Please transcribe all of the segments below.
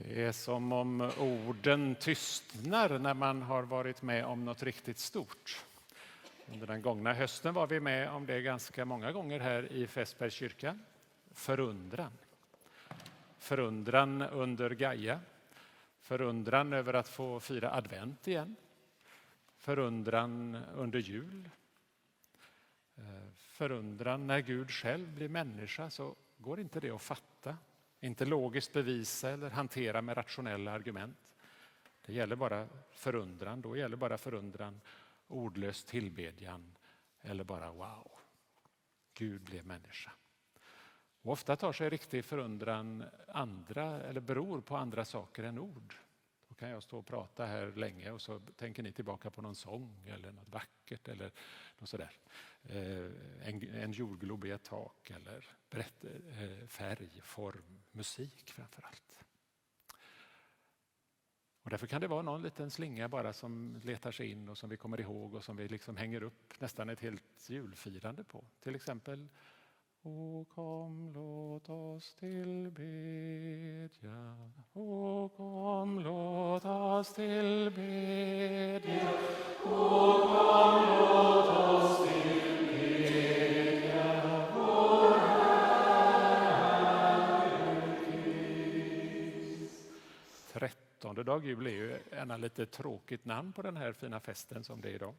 Det är som om orden tystnar när man har varit med om något riktigt stort. Under den gångna hösten var vi med om det ganska många gånger här i Fästbergs kyrka. Förundran. Förundran under Gaia. Förundran över att få fira advent igen. Förundran under jul. Förundran när Gud själv blir människa, så går inte det att fatta. Inte logiskt bevisa eller hantera med rationella argument. Det gäller bara förundran. Då gäller bara förundran ordlös tillbedjan eller bara wow. Gud blev människa. Och ofta tar sig riktig förundran andra eller beror på andra saker än ord. Då kan jag stå och prata här länge och så tänker ni tillbaka på någon sång eller något vackert eller något sådär. En jordglob i ett tak eller färg, form, musik framför allt. Och därför kan det vara någon liten slinga bara som letar sig in och som vi kommer ihåg och som vi liksom hänger upp nästan ett helt julfirande på. Till exempel: O kom, låt oss tillbedja. O kom, låt oss tillbedja. O kom, låt oss tillbedja. Vår Herre Krist. Trettondedag jul är ju en lite tråkigt namn på den här fina festen som det är idag.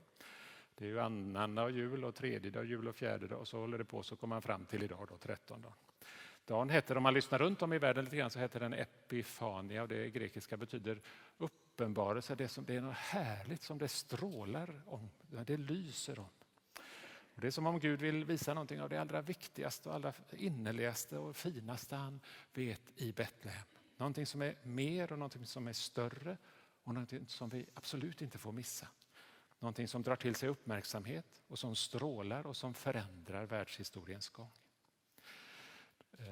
Det är ju annandag jul och tredjedag jul och fjärdedag och så håller det på, så kommer man fram till idag då, 13:e. Dagen heter, om man lyssnar runt om i världen lite grann, så heter den Epifania, och det grekiska betyder uppenbarelse. Det är något härligt som det strålar om, det lyser om. Och det är som om Gud vill visa någonting av det allra viktigaste och allra innerligaste och finaste han vet i Bethlehem. Någonting som är mer och någonting som är större och någonting som vi absolut inte får missa. Någonting som drar till sig uppmärksamhet och som strålar och som förändrar världshistoriens gång.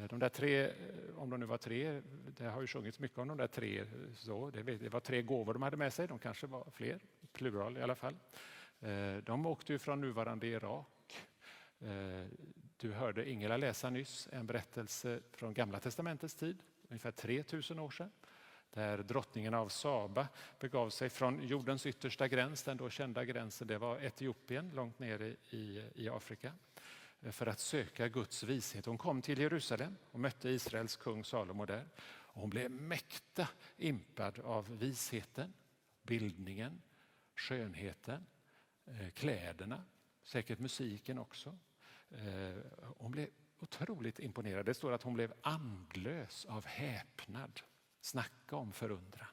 De där tre, om de nu var tre, det har ju sjungits mycket om de där tre. Så det var tre gåvor de hade med sig, de kanske var fler, plural i alla fall. De åkte ju från nuvarande Irak. Du hörde Ingela läsa nyss en berättelse från Gamla testamentets tid, ungefär 3000 år sedan. Där drottningen av Saba begav sig från jordens yttersta gräns, den då kända gränsen, det var Etiopien, långt nere i Afrika, för att söka Guds vishet. Hon kom till Jerusalem och mötte Israels kung Salomo där. Och hon blev mäkta impad av visheten, bildningen, skönheten, kläderna, säkert musiken också. Hon blev otroligt imponerad. Det står att hon blev andlös av häpnad. Snacka om förundran.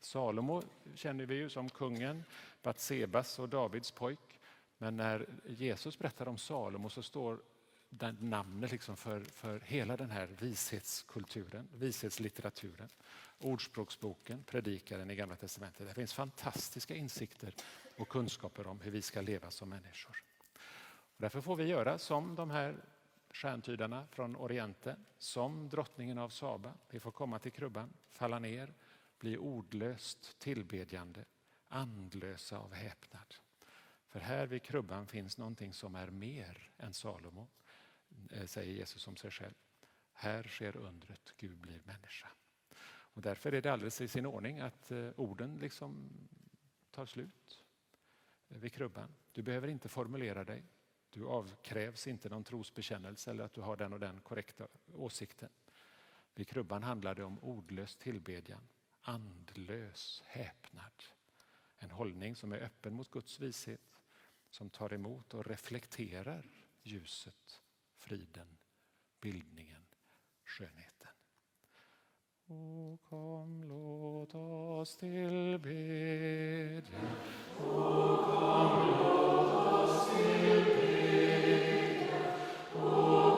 Salomo känner vi ju som kungen, Batsebas och Davids pojk. Men när Jesus berättar om Salomo så står den namnet liksom för hela den här vishetskulturen, vishetslitteraturen. Ordspråksboken, predikaren i Gamla testamentet. Det finns fantastiska insikter och kunskaper om hur vi ska leva som människor. Och därför får vi göra som de här stjärntydarna från Orienten, som drottningen av Saba. Vi får komma till krubban, falla ner, bli ordlöst tillbedjande, andlösa av häpnad. För här vid krubban finns någonting som är mer än Salomo, säger Jesus om sig själv. Här sker undret, Gud blir människa. Och därför är det alldeles i sin ordning att orden liksom tar slut vid krubban. Du behöver inte formulera dig. Du avkrävs inte någon trosbekännelse eller att du har den och den korrekta åsikten. Vid krubban handlar det om ordlös tillbedjan, andlös häpnad. En hållning som är öppen mot Guds vishet, som tar emot och reflekterar ljuset, friden, bildningen, skönheten. O kom, låt oss tillbedja. O kom, låt oss tillbedja. Oh